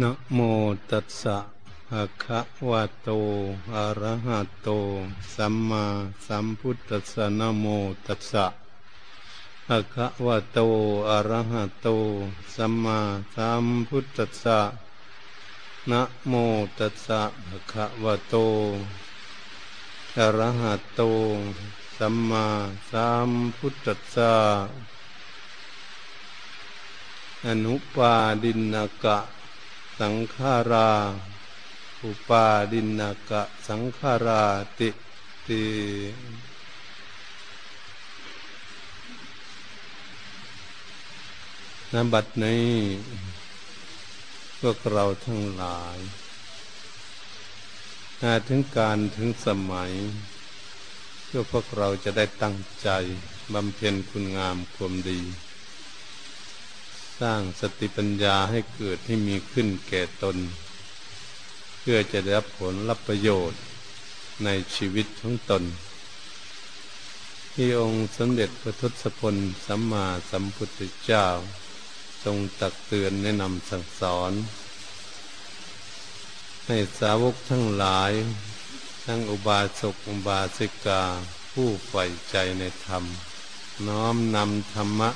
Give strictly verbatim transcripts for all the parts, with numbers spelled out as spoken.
นะโมตัสสะภะคะวะโตอะระหะโตสัมมาสัมพุทธัสสะนะโมตัสสะภะคะวะโตอะระหะโตสัมมาสัมพุทธัสสะนะโมตัสสะภะคะวะโตอะระหะโตสัมมาสัมพุทธัสสะอนุปาดินกะสังขาราอุปาดินกะสังขาราติติณ บัดนี้พวกเราทั้งหลายมาถึงการถึงสมัยเพื่อพวกเราจะได้ตั้งใจบำเพ็ญคุณงามความดีสร้างสติปัญญาให้เกิดให้มีขึ้นแก่ตนเพื่อจะได้รับผลรับประโยชน์ในชีวิตของตนที่องค์สมเด็จพระทศพลสัมมาสัมพุทธเจ้าทรงตักเตือนแนะนำสั่งสอนให้สาวกทั้งหลายทั้งอุบาสกอุบาสิกาผู้ใฝ่ใจในธรรมน้อมนำธรรมะ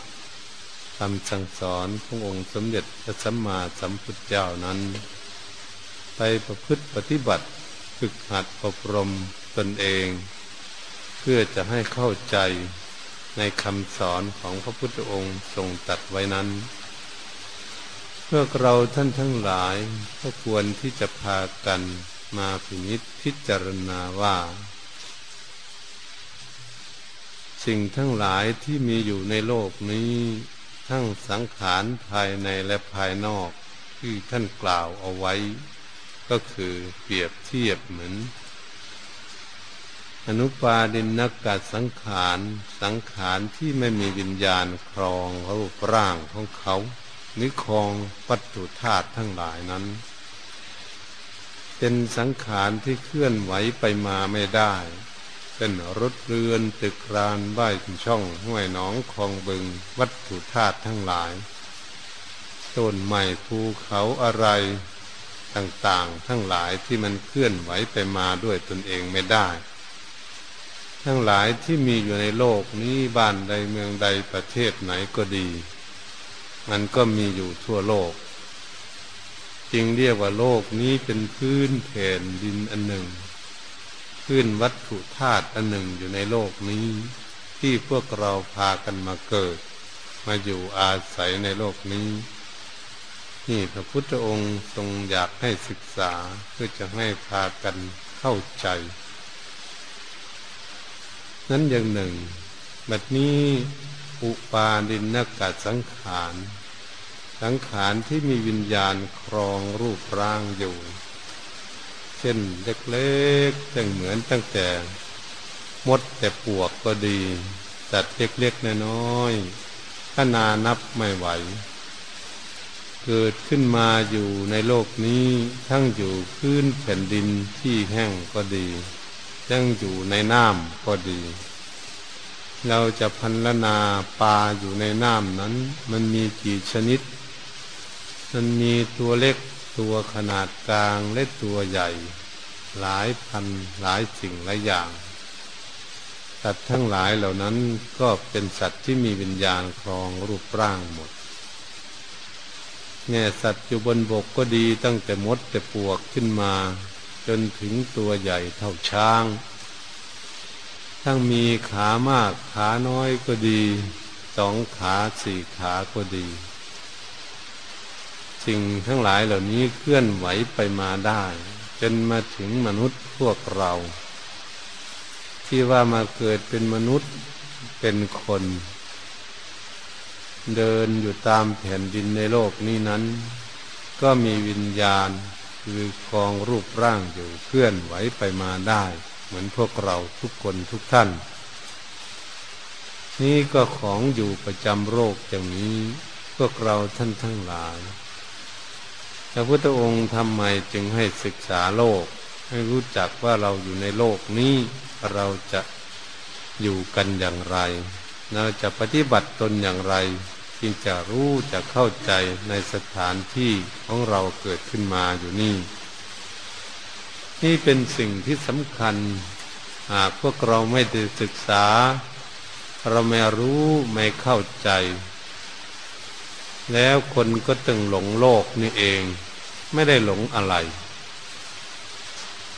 คำสั่งสอนขององค์สมเด็จพระสัมมาสัมพุทธเจ้านั้นไปประพฤติปฏิบัติฝึกหัดอบรมตนเองเพื่อจะให้เข้าใจในคำสอนของพระพุทธองค์ทรงตรัสไว้นั้นเพื่อเราท่านทั้งหลายก็ควรที่จะพากันมาพินิจพิจารณาว่าสิ่งทั้งหลายที่มีอยู่ในโลกนี้ทั้งสังขารภายในและภายนอกที่ท่านกล่าวเอาไว้ก็คือเปรียบเทียบเหมือนอนุปาดินกสังขารสังขารที่ไม่มีวิญญาณครองรูปร่างของเขานิครองวัตถุธาตุทั้งหลายนั้นเป็นสังขารที่เคลื่อนไหวไปมาไม่ได้เป็นรถเรือนตึกรานบ้านช่องห้วยหนองคลองบึงวัตถุธาตุทั้งหลายต้นไม้ภูเขาอะไรต่างๆทั้งหลายที่มันเคลื่อนไหวไปมาด้วยตนเองไม่ได้ทั้งหลายที่มีอยู่ในโลกนี้บ้านใดเมืองใดประเทศไหนก็ดีมันก็มีอยู่ทั่วโลกจึงเรียกว่าโลกนี้เป็นพื้นแผ่นดินอันหนึ่งพื้นวัตถุธาตุอันหนึ่งอยู่ในโลกนี้ที่พวกเราพากันมาเกิดมาอยู่อาศัยในโลกนี้นี่พระพุทธองค์ทรงอยากให้ศึกษาเพื่อจะให้พากันเข้าใจนั้นอย่างหนึ่งบัดนี้อุปาดินกสังขารสังขารที่มีวิญญาณครองรูปร่างอยู่เช่นเล็กๆตั้งเหมือนตั้งแต่มดแต่ปวกก็ดีสัตว์เล็กๆน้อยๆขนาดนับไม่ไหวเกิดขึ้นมาอยู่ในโลกนี้ทั้งอยู่พื้นแผ่นดินที่แห้งก็ดีทั้งอยู่ในน้ำก็ดีเราจะพรรณนาปลาอยู่ในน้ำนั้นมันมีกี่ชนิดมันมีตัวเล็กตัวขนาดกลางและตัวใหญ่หลายพันหลายสิ่งหลายอย่างสัตว์ทั้งหลายเหล่านั้นก็เป็นสัตว์ที่มีวิญญาณครองรูปร่างหมดเนี่ยสัตว์อยู่บนบกก็ดีตั้งแต่มดแต่ปวกขึ้นมาจนถึงตัวใหญ่เท่าช้างทั้งมีขามากขาน้อยก็ดีสองขาสี่ขาก็ดีสิ่งทั้งหลายเหล่านี้เคลื่อนไหวไปมาได้จนมาถึงมนุษย์พวกเราที่ว่ามาเกิดเป็นมนุษย์เป็นคนเดินอยู่ตามแผ่นดินในโลกนี้นั้นก็มีวิญญาณคือครองรูปร่างอยู่เคลื่อนไหวไปมาได้เหมือนพวกเราทุกคนทุกท่านนี่ก็ของอยู่ประจำโลกอย่างนี้พวกเราท่านทั้งหลายพระพุทธองค์ทำไมจึงให้ศึกษาโลกให้รู้จักว่าเราอยู่ในโลกนี้เราจะอยู่กันอย่างไรเราจะปฏิบัติตนอย่างไร จึงจะรู้จะเข้าใจในสถานที่ของเราเกิดขึ้นมาอยู่นี่นี่เป็นสิ่งที่สำคัญหากพวกเราไม่ได้ศึกษาเราไม่รู้ไม่เข้าใจแล้วคนก็ตึงหลงโลกนี่เองไม่ได้หลงอะไร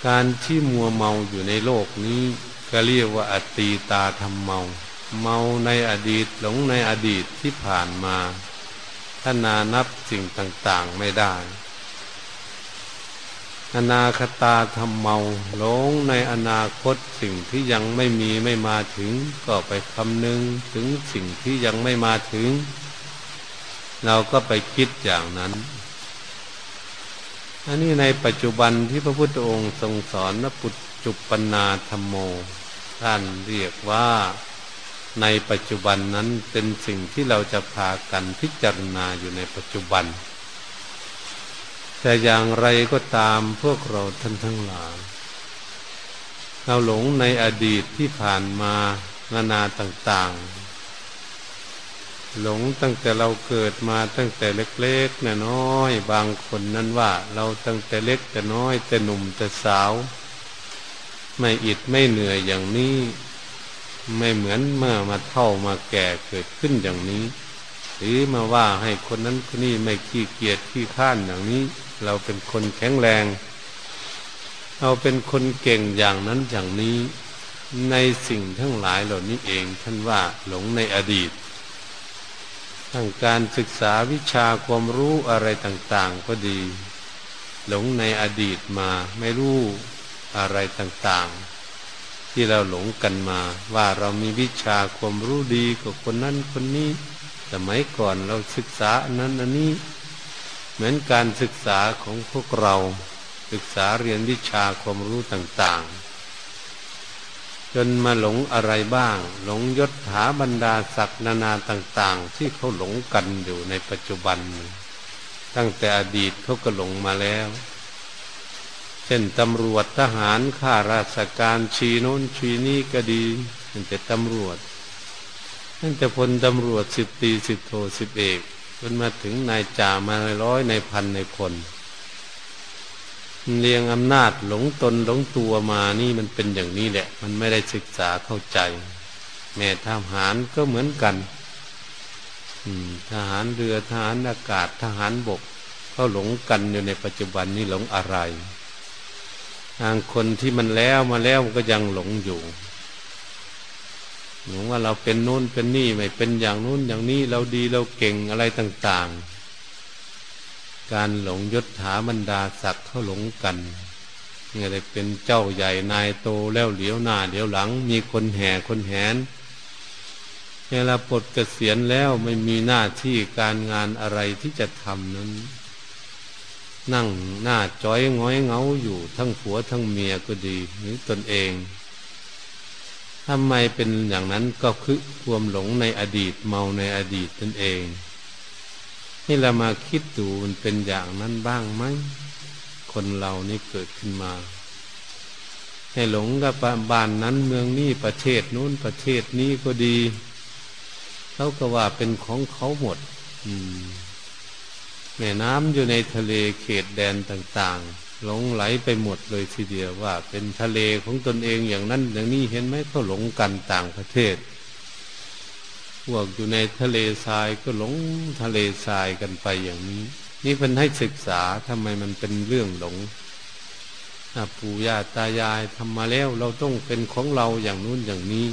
การที่มัวเมาอยู่ในโลกนี้ก็เรียกว่าอตีตาธรรมเมาเมาในอดีตหลงในอดีตที่ผ่านมาถ้านานับสิ่งต่างๆไม่ได้อนาคตาธรรมเมาหลงในอนาคตสิ่งที่ยังไม่มีไม่มาถึงก็ไปคำนึงถึงสิ่งที่ยังไม่มาถึงเราก็ไปคิดอย่างนั้นอันนี้ในปัจจุบันที่พระพุทธองค์ทรงสอนนะปุจจุปนาธัมโมท่านเรียกว่าในปัจจุบันนั้นเป็นสิ่งที่เราจะพากันพิจารณาอยู่ในปัจจุบันแต่อย่างไรก็ตามพวกเราท่านทั้งหลายเราหลงในอดีตที่ผ่านมานานาต่างๆหลงตั้งแต่เราเกิดมาตั้งแต่เล็กๆน้อยๆบางคนนั้นว่าเราตั้งแต่เล็กแต่น้อยแต่หนุ่มแต่สาวไม่อิดไม่เหนื่อยอย่างนี้ไม่เหมือนเมื่อมาเฒ่ามาแก่เกิดขึ้นอย่างนี้หรือมาว่าให้คนนั้นคนนี้ไม่ขี้เกียจขี้ข้านอย่างนี้เราเป็นคนแข็งแรงเราเป็นคนเก่งอย่างนั้นอย่างนี้ในสิ่งทั้งหลายเหล่านี้เองท่านว่าหลงในอดีตทั้งการศึกษาวิชาความรู้อะไรต่างๆก็ดีหลงในอดีตมาไม่รู้อะไรต่างๆที่เราหลงกันมาว่าเรามีวิชาความรู้ดีกว่าคนนั้นคนนี้สมัยก่อนเราศึกษาอันนั้นอันนี้เหมือนการศึกษาของพวกเราศึกษาเรียนวิชาความรู้ต่างๆจนมาหลงอะไรบ้างหลงยศถาบรรดาศักดิ์นานาต่างๆที่เขาหลงกันอยู่ในปัจจุบันตั้งแต่อดีตเขาก็หลงมาแล้วเช่นตำรวจทหารข้าราชการชีโน้นชีนี่ก็ดีนั่นแต่ตำรวจนั่นแต่พลตำรวจสิบตีสิบโทสิบเอกจนมาถึงนายจ่ามาในร้อยในพันในคนเรียงอำนาจหลงตนหลงตัวมานี่มันเป็นอย่างนี้แหละมันไม่ได้ศึกษาเข้าใจแม่ทหารก็เหมือนกันทหารเรือทหารอากาศทหารบกเขาหลงกันอยู่ในปัจจุบันนี้หลงอะไรทางคนที่มันแล้วมาแล้วก็ยังหลงอยู่หลงว่าเราเป็นโน้นเป็นนี่ไม่เป็นอย่างโน้นอย่างนี้เราดีเราเก่งอะไรต่างๆการหลงยศถาบรรดาศักดิ์เขาหลงกันเนี่ยเลยเป็นเจ้าใหญ่นายโตแล้วเหลียวหน้าเหลียวหลังมีคนแห่คนแหนเวลาปลดเกษียณแล้วไม่มีหน้าที่การงานอะไรที่จะทำนั้นนั่งหน้าจ้อยง้อยเงาอยู่ทั้งผัวทั้งเมียก็ดีหรือตนเองทำไมเป็นอย่างนั้นก็คือความหลงในอดีตเมาในอดีตตนเองนี่เรามาคิดดูมันเป็นอย่างนั้นบ้างไหมคนเรานี่เกิดขึ้นมาให้หลงกับบ้านนั้นเมืองนี้ประเทศนู้นประเทศนี้ก็ดีเขาก็ว่าเป็นของเขาหมดอืมแม่น้ำอยู่ในทะเลเขตแดนต่างๆหลงไหลไปหมดเลยทีเดียวว่าเป็นทะเลของตนเองอย่างนั้นอย่างนี้เห็นไหมเขาหลงกันต่างประเทศพวกอยู่ในทะเลทรายก็หลงทะเลทรายกันไปอย่างนี้นี่เพิ่นให้ศึกษาทำไมมันเป็นเรื่องหลงปู่ย่าตายายทำมาแล้วเราต้องเป็นของเราอย่างนู้นอย่างนี้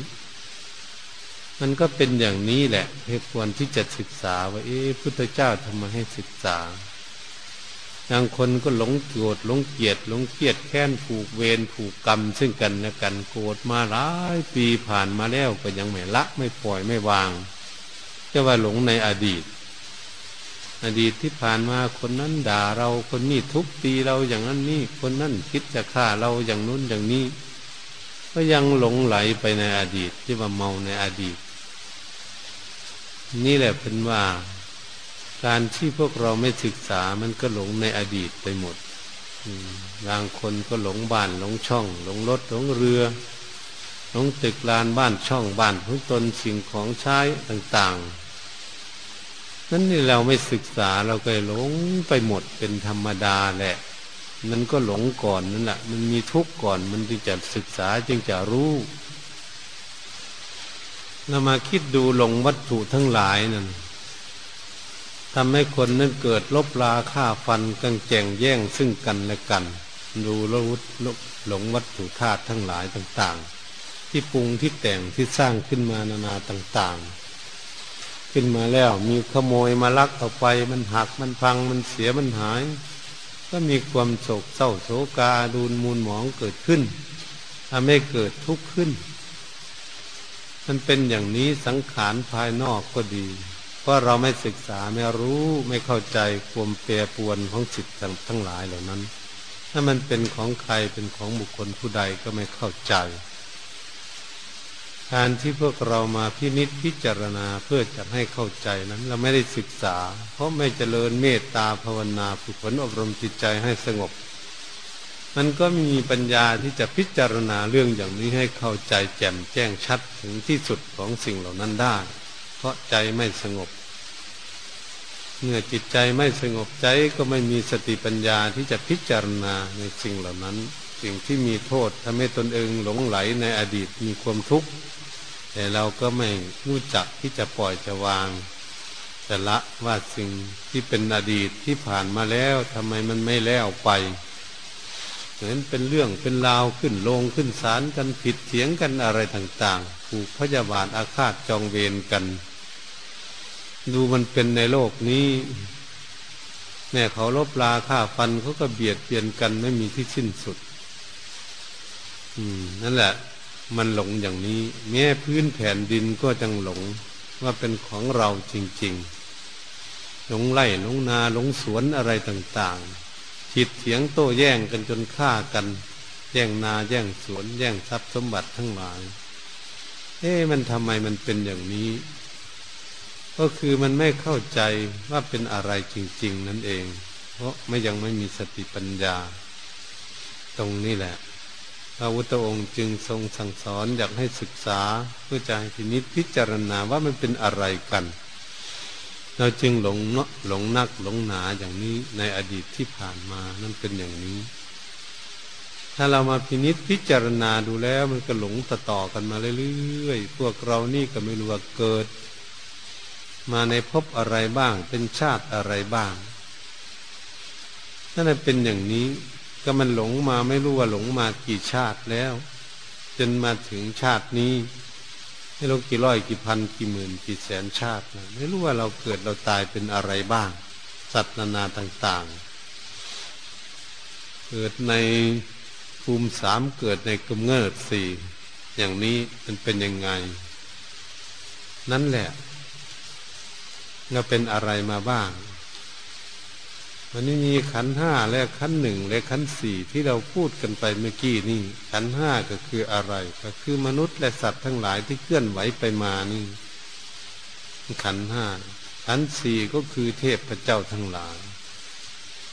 มันก็เป็นอย่างนี้แหละให้ควรที่จะศึกษาว่าเอ๊ะพุทธเจ้าทำไมให้ศึกษาบางคนก็หลงโกรธหลงเกลียดหลงเกลียดแค้นผูกเวรผูกกรรมซึ่งกันและกันโกรธมาหลายปีผ่านมาแล้วก็ยังไม่ละไม่ปล่อยไม่วางจะว่าหลงในอดีตอดีตที่ผ่านมาคนนั้นด่าเราคนนี้ทุบตีเราอย่างนั้นนี่คนนั้นคิดจะฆ่าเราอย่างนู้นอย่างนี้ก็ยังหลงไหลไปในอดีตที่ว่าเมาในอดีตนี่แหละเป็นว่าการที่พวกเราไม่ศึกษามันก็หลงในอดีตไปหมดบางคนก็หลงบ้านหลงช่องหลงรถหลงเรือหลงตึกลานบ้านช่องบ้านของตนสิ่งของใช้ต่างๆ นั้นนี่เราไม่ศึกษาเราก็หลงไปหมดเป็นธรรมดาแหละมันก็หลงก่อนนั่นแหละมันมีทุกข์ก่อนมันจึงจะศึกษาจึงจะรู้เรามาคิดดูหลงวัตถุทั้งหลายนั่นทำให้คนนั้นเกิดลบลาฆ่าฟันกันแจ่งแย่งซึ่งกันและกันดูละวุฒิหลงวัตถุธาตุทั้งหลายต่างๆที่ปรุงที่แต่งที่สร้างขึ้นมานานาต่างๆขึ้นมาแล้วมีขโมยมาลักเอาไปมันหักมันพังมันเสียมันหายก็มีความโศกเศร้าโศกาดูนมูลหมองเกิดขึ้นทำให้เกิดทุกข์ขึ้นมันเป็นอย่างนี้สังขารภายนอกก็ดีเพราะเราไม่ศึกษาไม่รู้ไม่เข้าใจความแปรปรวนของจิตทั้งหลายเหล่านั้นถ้ามันเป็นของใครเป็นของบุคคลผู้ใดก็ไม่เข้าใจการที่พวกเรามาพินิจพิจารณาเพื่อจะให้เข้าใจนั้นเราไม่ได้ศึกษาเพราะไม่เจริญเมตตาภาวนาฝึกฝนอบรมจิตใจให้สงบมันก็มีปัญญาที่จะพิจารณาเรื่องอย่างนี้ให้เข้าใจแจ่มแจ้งชัดถึงที่สุดของสิ่งเหล่านั้นได้เพราะใจไม่สงบเมื่อจิตใจไม่สงบใจก็ไม่มีสติปัญญาที่จะพิจารณาในสิ่งเหล่านั้นสิ่งที่มีโทษทำให้ตนเองหลงไหลในอดีตมีความทุกข์แต่เราก็ไม่รู้จักที่จะปล่อยจะวางแต่ละว่าสิ่งที่เป็นอดีตที่ผ่านมาแล้วทำไมมันไม่แล้วไปเหมือนเป็นเรื่องเป็นราวขึ้นลงขึ้นศาลกันผิดเถียงกันอะไรต่างๆผูกพยาบาทอาฆาตจองเวรกันดูมันเป็นในโลกนี้แม่เขาลบลาฆ่าฟันเขาก็เบียดเบียนกันไม่มีที่สิ้นสุดอืมนั่นแหละมันหลงอย่างนี้แม้พื้นแผ่นดินก็จังหลงว่าเป็นของเราจริงๆหลงไร่หลงนาหลงสวนอะไรต่างๆผิดเถียงโต้แย่งกันจนฆ่ากันแย่งนาแย่งสวนแย่งทรัพย์สมบัติทั้งหลายเอ๊ะมันทำไมมันเป็นอย่างนี้ก็คือมันไม่เข้าใจว่าเป็นอะไรจริงๆนั่นเองเพราะไม่ยังไม่มีสติปัญญาตรงนี้แหละพระพุทธองค์จึงทรงสั่งสอนอยากให้ศึกษาเพื่อจะให้พินิจพิจารณาว่ามันเป็นอะไรกันเราจึงหลงเนาะหลงนักหลงหนาอย่างนี้ในอดีตที่ผ่านมานั่นเป็นอย่างนี้ถ้าเรามาพินิจพิจารณาดูแล้วมันก็หลงต่อต่อกันมาเรื่อยๆพวกเรานี่ก็ไม่รู้ว่าเกิดมาในภพอะไรบ้างเป็นชาติอะไรบ้างนั่นเป็นอย่างนี้ก็มันหลงมาไม่รู้ว่าหลงมากี่ชาติแล้วจนมาถึงชาตินี้ไม่รู้กี่ร้อยกี่พันกี่หมื่นกี่แสนชาตินะไม่รู้ว่าเราเกิดเราตายเป็นอะไรบ้างสัตว์นานาต่างๆเกิดในภูมิสามเกิดในกำเนิดสี่อย่างนี้มันเป็นยังไงนั่นแหละเราเป็นอะไรมาบ้างมันนี่มีขันธ์ห้าและขันธ์หนึ่งและขันธ์สี่ที่เราพูดกันไปเมื่อกี้นี่ขันธ์ห้าก็คืออะไรก็คือมนุษย์และสัตว์ทั้งหลายที่เคลื่อนไหวไปมานี่ขันธ์ห้าขันธ์สี่ก็คือเทพเจ้าทั้งหลาย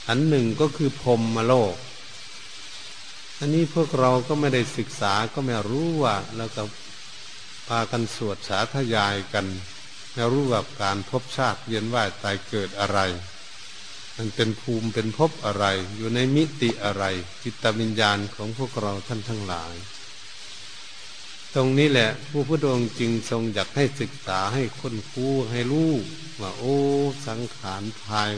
ขันธ์หนึ่งก็คือพรหมโลกอันนี้พวกเราก็ไม่ได้ศึกษาก็ไม่รู้ว่าเราก็พากันสวดสาธยายกันไม่รู้ว่าการพบชาติเวียนว่ายตายเกิดอะไรมันเป็นภูมิเป็นภพอะไรอยู่ในมิติอะไรจิตวิญญาณของพวกเราท่านทั้งหลายตรงนี้แหละผู้พุทธองค์จึงทรงอยากให้ศึกษาให้ค้นคู้ให้รู้ว่าโอ้สังขารภาย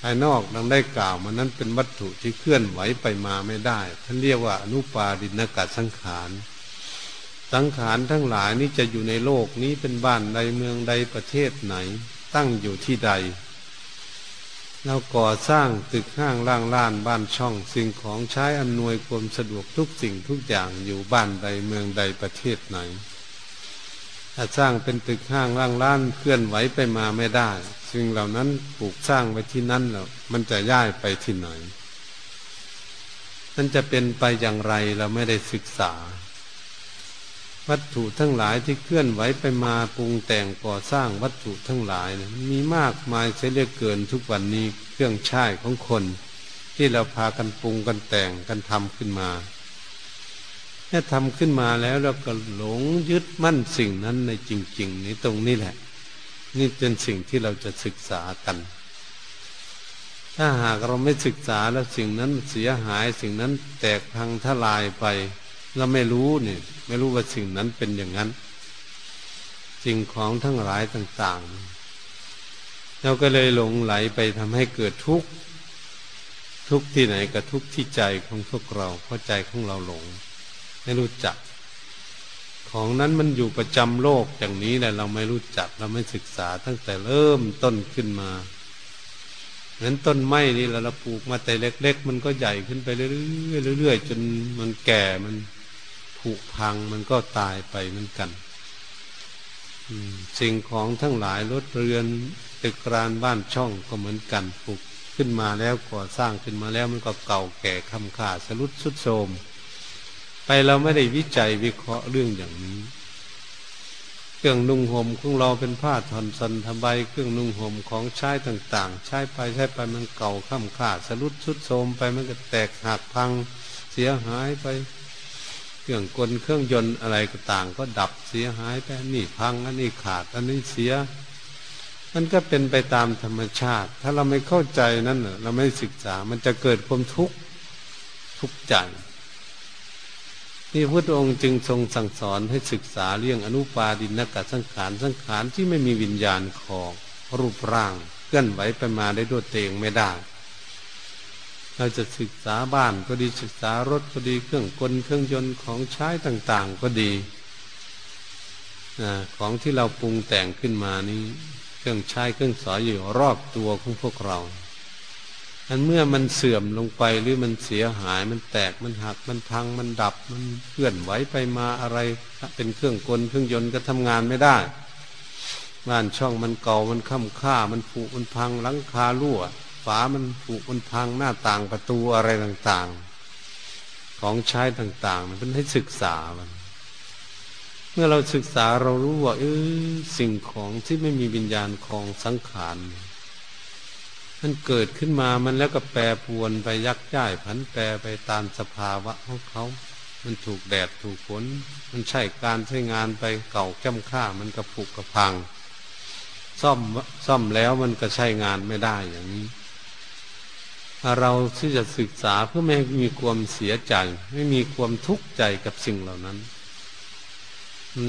ภายนอกดังได้กล่าวมันนั้นเป็นวัตถุที่เคลื่อนไหวไปมาไม่ได้ท่านเรียกว่าอนุปาดินกสังขารสังขารทั้งหลายนี้จะอยู่ในโลกนี้เป็นบ้านใดเมืองใดประเทศไหนตั้งอยู่ที่ใดเราก่อสร้างตึกห้างร่างล้านบ้านช่องสิ่งของใช้อำนวยความสะดวกทุกสิ่งทุกอย่างอยู่บ้านใดเมืองใดประเทศไหนถ้าสร้างเป็นตึกห้างร่างล้านเคลื่อนไหวไปมาไม่ได้สิ่งเหล่านั้นปลูกสร้างไว้ที่นั่นแล้วมันจะย้ายไปที่ไหนนั่นจะเป็นไปอย่างไรเราไม่ได้ศึกษาวัตถุทั้งหลายที่เคลื่อนไหวไปมาปรุงแต่งก่อสร้างวัตถุทั้งหลายนะมีมากมายเสียเหลือเกินทุกวันนี้เครื่องใช้ของคนที่เราพากันปรุงกันแต่งกันทำขึ้นมาแค่ทำขึ้นมาแล้วเราก็หลงยึดมั่นสิ่งนั้นในจริงๆในตรงนี้แหละ นี่เป็นสิ่งที่เราจะศึกษากันถ้าหากเราไม่ศึกษาแล้วสิ่งนั้นเสียหายสิ่งนั้นแตกพังทลายไปเราไม่รู้นี่ไม่รู้ว่าสิ่งนั้นเป็นอย่างนั้นสิ่งของทั้งหลายต่างๆเราก็เลยหลงไหลไปทำให้เกิดทุกข์ทุกข์ที่ไหนก็ทุกข์ที่ใจของพวกเราเพราะใจของเราหลงไม่รู้จักของนั้นมันอยู่ประจำโลกอย่างนี้แต่เราไม่รู้จักเราไม่ศึกษาตั้งแต่เริ่มต้นขึ้นมาเหมือนต้นไม้นี่เราปลูกมาแต่เล็กๆมันก็ใหญ่ขึ้นไปเรื่อยๆเรื่อยๆจนมันแก่มันผุพังมันก็ตายไปเหมือนกันสิ่งของทั้งหลายรถเรือนตึกรานบ้านช่องก็เหมือนกันปลูกขึ้นมาแล้วก่อสร้างขึ้นมาแล้วมันก็เก่าแก่ค่ำค่าสรุดทรุดโทรมไปเราไม่ได้วิจัยวิเคราะห์เรื่องอย่างนี้เครื่องนุ่งห่มของเราเป็นผ้าทอนสันทบายเครื่องนุ่งห่มของใช้ต่างๆใช้ไปใช้ไปมันเก่าค่ำค่าสรุดทรุดโทรมไปมันก็แตกหักพังเสียหายไปเครื่องกลเครื่องยนต์อะไรต่างๆก็ดับเสียหายไปนี่พังอันนี้ขาดอันนี้เสียมันก็เป็นไปตามธรรมชาติถ้าเราไม่เข้าใจนั้นเราไม่ศึกษามันจะเกิดความทุกข์ทุกข์ใจนี่พระพุทธองค์จึงทรงสั่งสอนให้ศึกษาเรื่องอนุปาทินนกสังขารสังขารที่ไม่มีวิญญาณของรูปร่างเคลื่อนไหวไปมาได้ด้วยตัวเองไม่ได้เราจะศึกษาบ้านก็ดีศึกษารถก็ดีเครื่องกลเครื่องยนต์ของใช้ต่างๆก็ดีอ่าของที่เราปรุงแต่งขึ้นมานี้เครื่องใช้เครื่องสอยอยู่รอบตัวของพวกเราอันเมื่อมันเสื่อมลงไปหรือมันเสียหายมันแตกมันหักมันพังมันดับมันเคลื่อนไหวไปมาอะไรเป็นเครื่องกลเครื่องยนต์ก็ทำงานไม่ได้บ้านช่องมันเก่ามันค่ำค่ามันผุมันพังหลังคารั่วฝามันผุมันพังหน้าต่างประตูอะไรต่างๆของใช้ต่างๆมันเป็นให้ศึกษามันเมื่อเราศึกษาเรารู้ว่าเออสิ่งของที่ไม่มีวิญญาณของสังขารมันเกิดขึ้นมามันแล้วก็แปรปรวนไปยักย้ายผันแปรไปตามสภาวะของเขามันถูกแดดถูกฝนมันใช้การใช้งานไปเก่าจ้ำค่ามันกระผุกระพังซ่อมซ่อมแล้วมันก็ใช้งานไม่ได้อย่างนี้เราที่จะศึกษาเพื่อไม่ให้มีความเสียใจไม่มีความทุกข์ใจกับสิ่งเหล่านั้น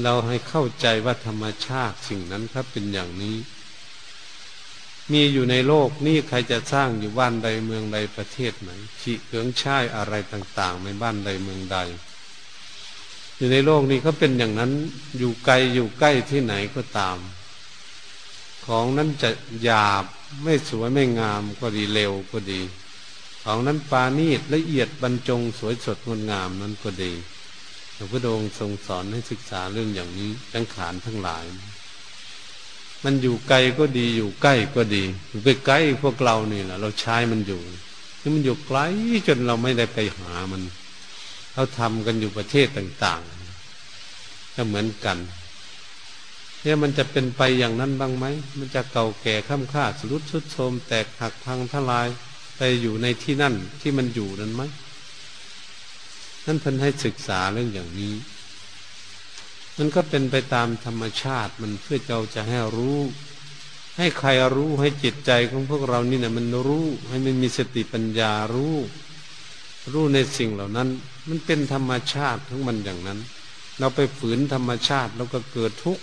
เราให้เข้าใจว่าธรรมชาติสิ่งนั้นครับเป็นอย่างนี้มีอยู่ในโลกนี่ใครจะสร้างอยู่บ้านใดเมืองใดประเทศไหนที่เครื่องใช้อะไรต่างๆในบ้านใดเมืองใดอยู่ในโลกนี้เขาเป็นอย่างนั้นอยู่ไกลอยู่ใกล้ที่ไหนก็ตามของนั้นจะหยาบไม่สวยไม่งามก็ดีเร็วก็ดีของนั้นปานีตละเอียดบรรจงสวยสดงดงามนั้นก็ดีพระพุทธองค์ทรงสอนให้ศึกษาเรื่องอย่างนี้สังขารทั้งหลายมันอยู่ไกลก็ดีอยู่ใกล้ก็ดีอยู่ใกล้พวกเรานี่แหละเราใช้มันอยู่นี่มันอยู่ไกลจนเราไม่ได้ไปหามันเขาทำกันอยู่ประเทศต่างๆก็เหมือนกันเนี่ยมันจะเป็นไปอย่างนั้นบ้างไหมมันจะเก่าแก่ค่ำค่าสรุดทรุดโทรมแตกหักพังทลายไปอยู่ในที่นั่นที่มันอยู่นั้นไหมนั่นเพิ่นให้ศึกษาเรื่องอย่างนี้มันก็เป็นไปตามธรรมชาติมันเพื่อเราจะให้รู้ให้ใครรู้ให้จิตใจของพวกเรานี่นะมันรู้ให้มันมีสติปัญญารู้รู้ในสิ่งเหล่านั้นมันเป็นธรรมชาติของมันอย่างนั้นเราไปฝืนธรรมชาติเราก็เกิดทุกข์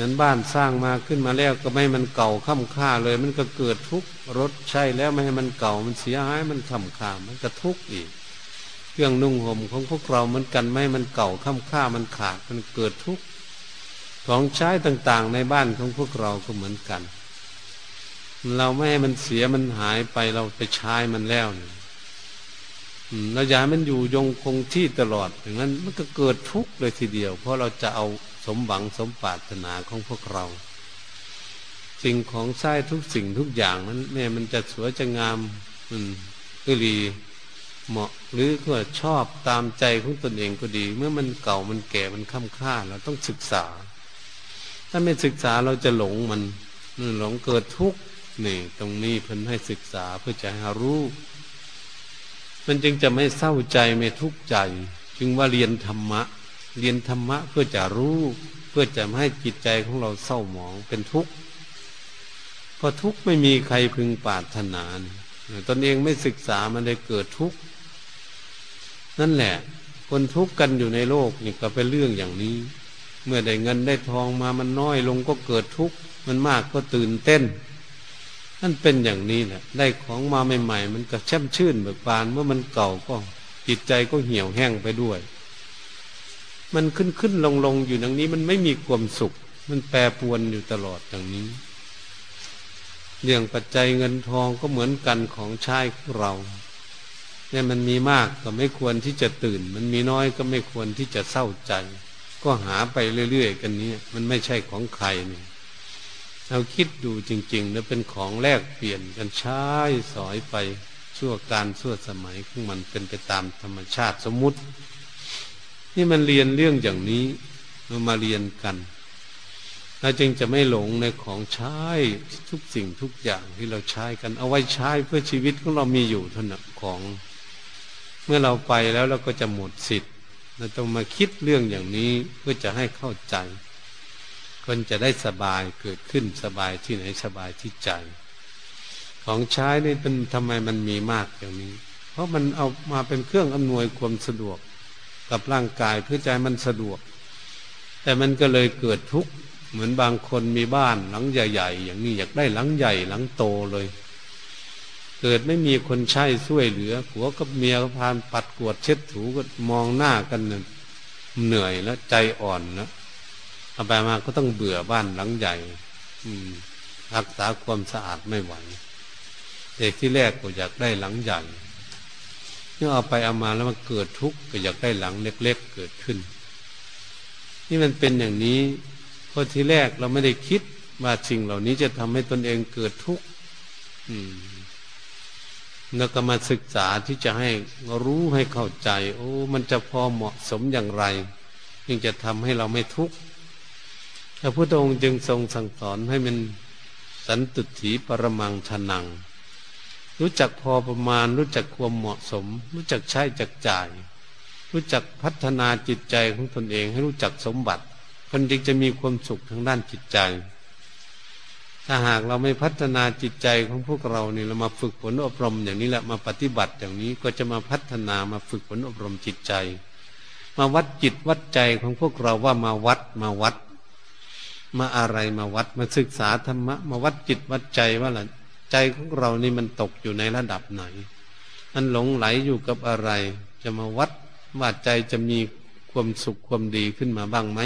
นั้นบ้านสร้างมาขึ้นมาแล้วก็ไม่ให้มันเก่าค่ำค่าเลยมันก็เกิดทุกข์รถใช้แล้วไม่ให้มันเก่ามันเสียหายมันค่ำค่ามันก็ทุกข์อีกเครื่องนุ่งห่มของพวกเราเหมือนกันไม่มันเก่าค่ำค่ามันขาดมันเกิดทุกข์ของใช้ต่างๆในบ้านของพวกเราก็เหมือนกันเราไม่ให้มันเสียมันหายไปเราไปใช้มันแล้วเราอยากมันอยู่ยงคงที่ตลอดอย่างนั้นมันก็เกิดทุกข์เลยทีเดียวเพราะเราจะเอาสมหวังสมปรารถนาของพวกเราสิ่งของใช้ทุกสิ่งทุกอย่างนั้นแม้มันจะสวยจะงามมันก็ดีเหมาะหรือก็ชอบตามใจของตนเองก็ดีเมื่อมันเก่ามันแก่มันค่ำค่าเราต้องศึกษาถ้าไม่ศึกษาเราจะหลงมันหลงเกิดทุกข์นี่ตรงนี้เพิ่นให้ศึกษาเพื่อจะให้รู้มันจึงจะไม่เศร้าใจไม่ทุกข์ใจจึงว่าเรียนธรรมะเรียนธรรมะเพื่อจะรู้ พื่อจะไม่ให้จิตใจของเราเศร้าหมองเป็นทุกข์เพราะทุกข์ไม่มีใครพึงปรารถนาตนเองไม่ศึกษามันเลยเกิดทุกข์นั่นแหละคนทุกข์กันอยู่ในโลกนี่ก็เป็นเรื่องอย่างนี้เมื่อได้เงินได้ทองมามันน้อยลงก็เกิดทุกข์มันมากก็ตื่นเต้นนั่นเป็นอย่างนี้แหละได้ของมาใหม่ๆมันก็แช่มชื่นเบิกบานเมื่อมันเก่าก็จิตใจก็เหี่ยวแห้งไปด้วยมันขึ้นขึ้นลงลงอยู่อย่างนี้มันไม่มีความสุขมันแปรปรวนอยู่ตลอดอย่างนี้เรื่องปัจจัยเงินทองก็เหมือนกันของใช้ของเราเนี่ยมันมีมากก็ไม่ควรที่จะตื่นมันมีน้อยก็ไม่ควรที่จะเศร้าใจก็หาไปเรื่อยๆกันนี้มันไม่ใช่ของใครนี่เราคิดดูจริงๆแล้วเป็นของแลกเปลี่ยนกันใช้สอยไปชั่วการชั่วสมัยของมันเป็นไปตามธรรมชาติสมมุตินี่มันเรียนเรื่องอย่างนี้เรามาเรียนกันเราจึงจะไม่หลงในของใช้ทุกสิ่งทุกอย่างที่เราใช้กันเอาไว้ใช้เพื่อชีวิตของเรามีอยู่เท่านั้นของเมื่อเราไปแล้วเราก็จะหมดสิทธิ์เราต้องมาคิดเรื่องอย่างนี้เพื่อจะให้เข้าใจคนจะได้สบายเกิดขึ้นสบายที่ไหนสบายที่ใจของใช้นี่เป็นทำไมมันมีมากอย่างนี้เพราะมันเอามาเป็นเครื่องอำนวยความสะดวกกับร่างกายเพื่อใจมันสะดวกแต่มันก็เลยเกิดทุกข์เหมือนบางคนมีบ้านหลังใหญ่ๆอย่างนี้อยากได้หลังใหญ่หลังโตเลยเกิดไม่มีคนใช้ช่วยเหลือผัวกับเมียพานปัดกวาดเช็ดถูก็มองหน้ากันเหนื่อยแล้วใจอ่อนนะเอาไปมาก็ต้องเบื่อบ้านหลังใหญ่รักษาความสะอาดไม่ไหวเด็กที่แรกก็อยากได้หลังใหญ่เมื่อเอาไปเอามาแล้วมันเกิดทุกข์ก็อยากได้หลังเล็กๆเกิดขึ้นนี่มันเป็นอย่างนี้เพราะที่แรกเราไม่ได้คิดว่าสิ่งเหล่านี้จะทำให้ตนเองเกิดทุกข์แล้วก็มาศึกษาที่จะให้รู้ให้เข้าใจโอ้มันจะพอเหมาะสมอย่างไรจึงจะทำให้เราไม่ทุกข์พระพุทธองค์จึงทรงสั่งสอนให้มันสันตุถีปรมังทนังรู้จักพอประมาณรู้จักความเหมาะสมรู้จักใช้จักจ่ายรู้จักพัฒนาจิตใจของตนเองให้รู้จักสมบัติคนจึงจะมีความสุขทางด้านจิตใจถ้าหากเราไม่พัฒนาจิตใจของพวกเรานี่เรามาฝึกฝนอบรมอย่างนี้แหละมาปฏิบัติอย่างนี้ก็จะมาพัฒนามาฝึกฝนอบรมจิตใจมาวัดจิตวัดใจของพวกเราว่ามาวัดมาวัดมาอะไรมาวัดมาศึกษาธรรมะมาวัดจิตวัดใจว่าล่ะใจของเรานี่มันตกอยู่ในระดับไหนมันหลงไหลอยู่กับอะไรจะมาวัดว่าใจจะมีความสุขความดีขึ้นมาบ้างไหม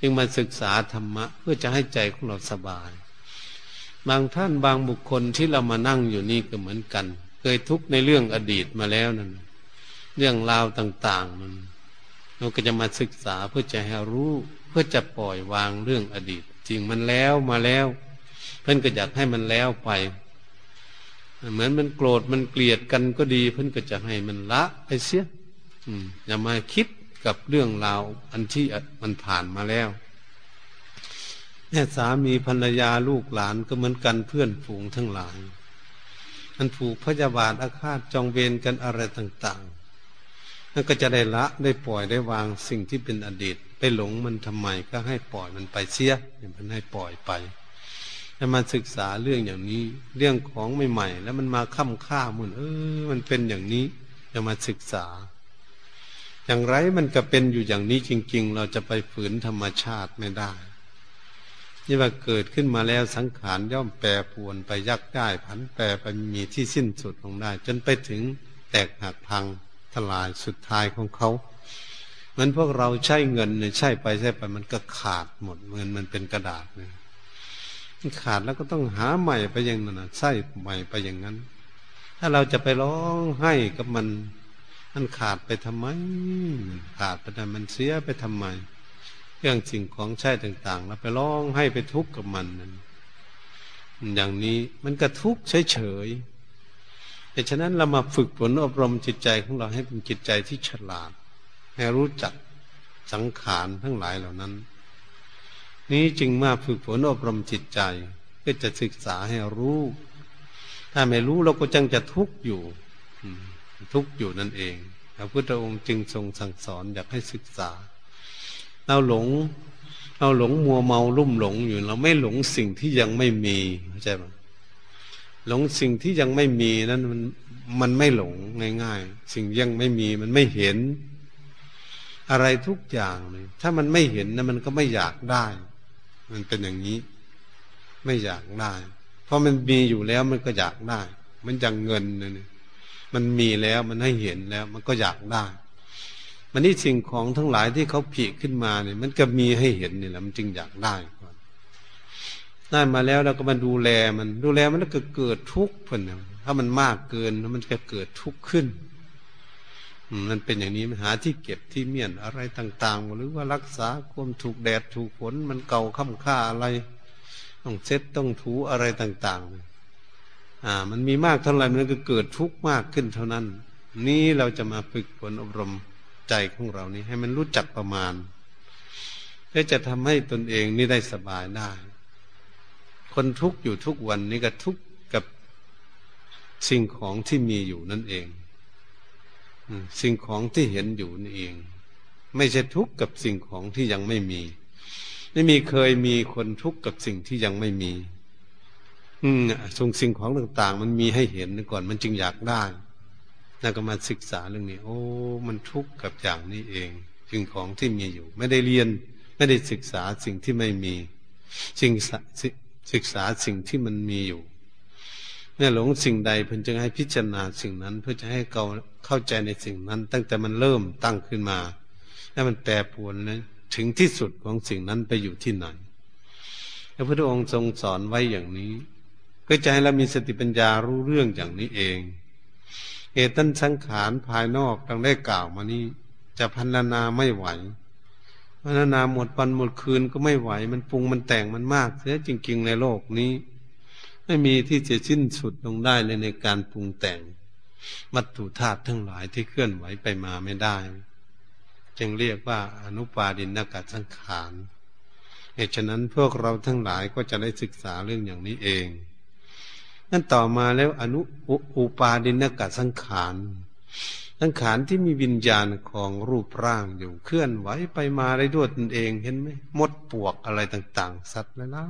จึงมาศึกษาธรรมะเพื่อจะให้ใจของเราสบายบางท่านบางบุคคลที่เรามานั่งอยู่นี่ก็เหมือนกันเคยทุกข์ในเรื่องอดีตมาแล้วนั่นเรื่องราวต่างๆมันเราก็จะมาศึกษาเพื่อจะให้รู้เพื่อจะปล่อยวางเรื่องอดีตจริงมันแล้วมาแล้วเพิ่นก็อยากให้มันแล้วไปเหมือนมันโกรธมันเกลียดกันก็ดีเพิ่นก็จะให้มันละไปเสียอืมอย่ามาคิดกับเรื่องราวอันที่มันผ่านมาแล้วแม่สามีภรรยาลูกหลานก็เหมือนกันเพื่อนฝูงทั้งหลายมันผูกพยาบาทอาฆาตจองเวรกันอะไรต่างๆนั่นก็จะได้ละได้ปล่อยได้วางสิ่งที่เป็นอดีตไปหลงมันทำไมก็ให้ปล่อยมันไปเสียอย่างนั้นให้ปล่อยไปแล้วมาศึกษาเรื่องอย่างนี้เรื่องของใหม่ๆแล้วมันมาค้ำค่ามันเออมันเป็นอย่างนี้จะมาศึกษาอย่างไรมันก็เป็นอยู่อย่างนี้จริงๆเราจะไปฝืนธรรมชาติไม่ได้นี่ว่าเกิดขึ้นมาแล้วสังขารย่อมแปรปรวนไปยักย้ายผันแปรไปมีที่สิ้นสุดลงได้จนไปถึงแตกหักพังทลายสุดท้ายของเขาเหมือนพวกเราใช้เงินเนี่ยใช้ไปใช้ไปมันก็ขาดหมดเงินมันเป็นกระดาษเนี่ยขาดแล้วก็ต้องหาใหม่ไปอย่างนั้นนะใช้ใหม่ไปอย่างนั้นถ้าเราจะไปร้องให้กับมันมันขาดไปทำไมขาดไปทำไมมันเสียไปทำไมเรื่องสิ่งของใช้ต่างๆแล้วไปร้องให้ไปทุกข์กับมันอย่างนี้มันก็ทุกข์เฉยๆแต่ฉะนั้นเรามาฝึกฝนอบรมจิตใจของเราให้เป็นจิตใจที่ฉลาดให้รู้จักสังขารทั้งหลายเหล่านั้นนี้จึงมาฝึกฝนอบรมจิตใจเพื่อจะศึกษาให้รู้ถ้าไม่รู้เราก็จังจะทุกข์อยู่ทุกข์อยู่นั่นเองพระพุทธองค์จึงทรงสั่งสอนอยากให้ศึกษาเราหลง เราหลงมัวเมาลุ่มหลงอยู่เราไม่หลงสิ่งที่ยังไม่มีเข้าใจไหมหลงสิ่งที่ยังไม่มีนั้นมันมันไม่หลงง่ายๆสิ่งยังไม่มีมันไม่เห็นอะไรทุกอย่างเลยถ้ามันไม่เห็นนะมันก็ไม่อยากได้มันเป็นอย่างนี้ไม่อยากได้เพราะมันมีอยู่แล้วมันก็อยากได้มันอย่างเงินเนี่ยมันมีแล้วมันให้เห็นแล้วมันก็อยากได้มันนี่สิ่งของทั้งหลายที่เขาผลิตขึ้นมาเนี่ยมันก็มีให้เห็นนี่แหละมันจึงอยากได้ได้มาแล้วเราก็มาดูแลมันดูแลมันก็เกิดทุกข์เพิ่นถ้ามันมากเกินมันจะเกิดทุกข์ขึ้นมันเป็นอย่างนี้มันหาที่เก็บที่เมี่ยนอะไรต่างๆหรือว่ารักษาความถูกแดดถูกฝนมันเก่าค่ำค่าอะไรต้องเช็ดต้องถูอะไรต่างๆอ่ามันมีมากเท่าไหร่มันก็เกิดทุกข์มากขึ้นเท่านั้นนี่เราจะมาฝึกฝนอบรมใจของเรานี้ให้มันรู้จักประมาณเพื่อจะทำให้ตนเองนี่ได้สบายได้คนทุกข์อยู่ทุกวันนี้ก็ทุกข์กับสิ่งของที่มีอยู่นั่นเองสิ่งของที่เห็นอยู่นั่นเองไม่ใช่ทุกข์กับสิ่งของที่ยังไม่มีไม่มีเคยมีคนทุกข์กับสิ่งที่ยังไม่มีอืมส่งสิ่งของต่างๆมันมีให้เห็นก่อนมันจึงอยากได้แล้วก็มาศึกษาเรื่องนี้โอ้มันทุกข์กับอย่างนี้เองสิ่งของที่มีอยู่ไม่ได้เรียนไม่ได้ศึกษาสิ่งที่ไม่มีสิ่งศึกษาสิ่งที่มันมีอยู่เนี่ยหลงสิ่งใดเพิ่นจึงให้พิจารณาสิ่งนั้นเพื่อจะให้เราเข้าใจในสิ่งนั้นตั้งแต่มันเริ่มตั้งขึ้นมาให้มันแปรปรวนนะถึงที่สุดของสิ่งนั้นไปอยู่ที่ไหนพระพุทธองค์ทรงสอนไว้อย่างนี้เพื่อจะให้เรามีสติปัญญารู้เรื่องอย่างนี้เองเอตันสังขารภายนอกดังได้กล่าวมานี้จะพรรณนาไม่ไหวพรรณนาหมดวันหมดคืนก็ไม่ไหวมันปรุงมันแต่งมันมากเสียจริงๆในโลกนี้ไม่มีที่จะสิ้นสุดลงได้เลยในการปรุงแต่งวัตถุธาตุทั้งหลายที่เคลื่อนไหวไปมาไม่ได้จึงเรียกว่าอนุปาดินกสังขารเหตุฉะนั้นพวกเราทั้งหลายก็จะได้ศึกษาเรื่องอย่างนี้เองนั่นต่อมาแล้วอนุอุปาดินกสังขารสังขารที่มีวิญญาณของรูปร่างอยู่เคลื่อนไหวไปมาได้ด้วยตนเองเห็นไหมมดปวกอะไรต่างๆสัตว์หลา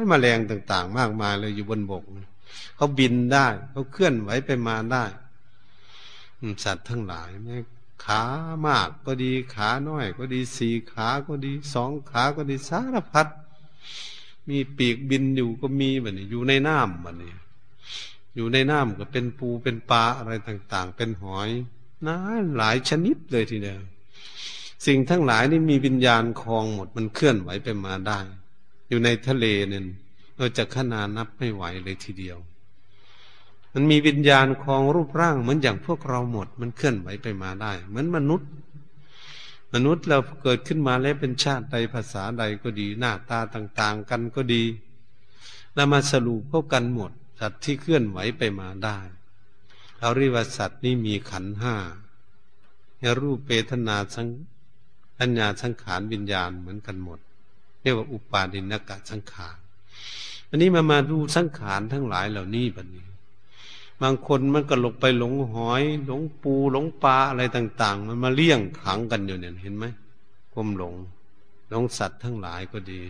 ยๆแมลงต่างๆมากมายเลยอยู่บนบกเขาบินได้เขาเคลื่อนไหวไปมาได้สัตว์ทั้งหลายขามากก็ดีขาน้อยก็ดีสี่ขาก็ดีสองขาก็ดีสารพัดมีปีกบินอยู่ก็มีแบบนี้อยู่ในน้ำแบบนี้อยู่ในน้ำก็เป็นปูเป็นปลาอะไรต่างๆเป็นหอยนะหลายชนิดเลยทีเดียวสิ่งทั้งหลายนี่มีวิญญาณคลองหมดมันเคลื่อนไหวไปมาได้อยู่ในทะเลเนี่ยเราจะขนาดนับไม่ไหวเลยทีเดียวมันมีวิญญาณคลองรูปร่างเหมือนอย่างพวกเราหมดมันเคลื่อนไหวไปมาได้เหมือนมนุษย์มนุษย์เราเกิดขึ้นมาแล้วเป็นชาติใดภาษาใดก็ดีหน้าตาต่างๆกันก็ดีแล้วมาสรุปเข้ากันหมดสัตว์ที่เคลื่อนไหวไปมาได้เราเรียกว่าสัตว์นี่มีขันธ์ห้ารูปเวทนาสัญญาสังขารวิญญาณเหมือนกันหมดเรียกว่าอุปาทินกสังขารอันนี้มามาดูสังขารทั้งหลายเหล่านี้บัดนี้บางคนมันก็หลงไปหลงหอยหลงปูหลงปลาอะไรต่างๆมันมาเลี้ยงขังกันอยู่เนี่ยเห็นไหมความหลงหลงสัตว์ทั้งหลายก็ดี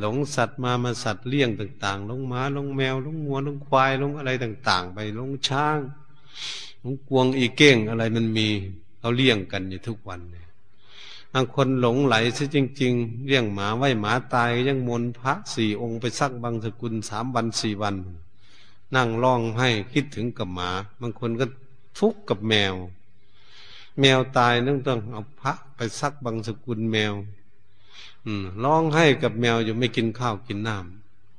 หลงสัตว์มามาสัตว์เลี้ยงต่างๆหลงม้าหลงแมวหลงวัวหลงควายหลงอะไรต่างๆไปหลงช้างหลงกวางอีเก้งอะไรมันมีเขาเลี้ยงกันอยู่ทุกวันเนี่ยบางคนหลงไหลซะจริงๆเลี้ยงหมาไว้หมาตายยังมนพระสี่องค์ไปซักบังสกุลสามวันสี่วันนั่งร้องให้คิดถึงกับหมาบางคนก็ทุกข์กับแมวแมวตายต้องต้องเอาพระไปซักบังสกุลแมวร้องให้กับแมวอยู่ไม่กินข้าวกินน้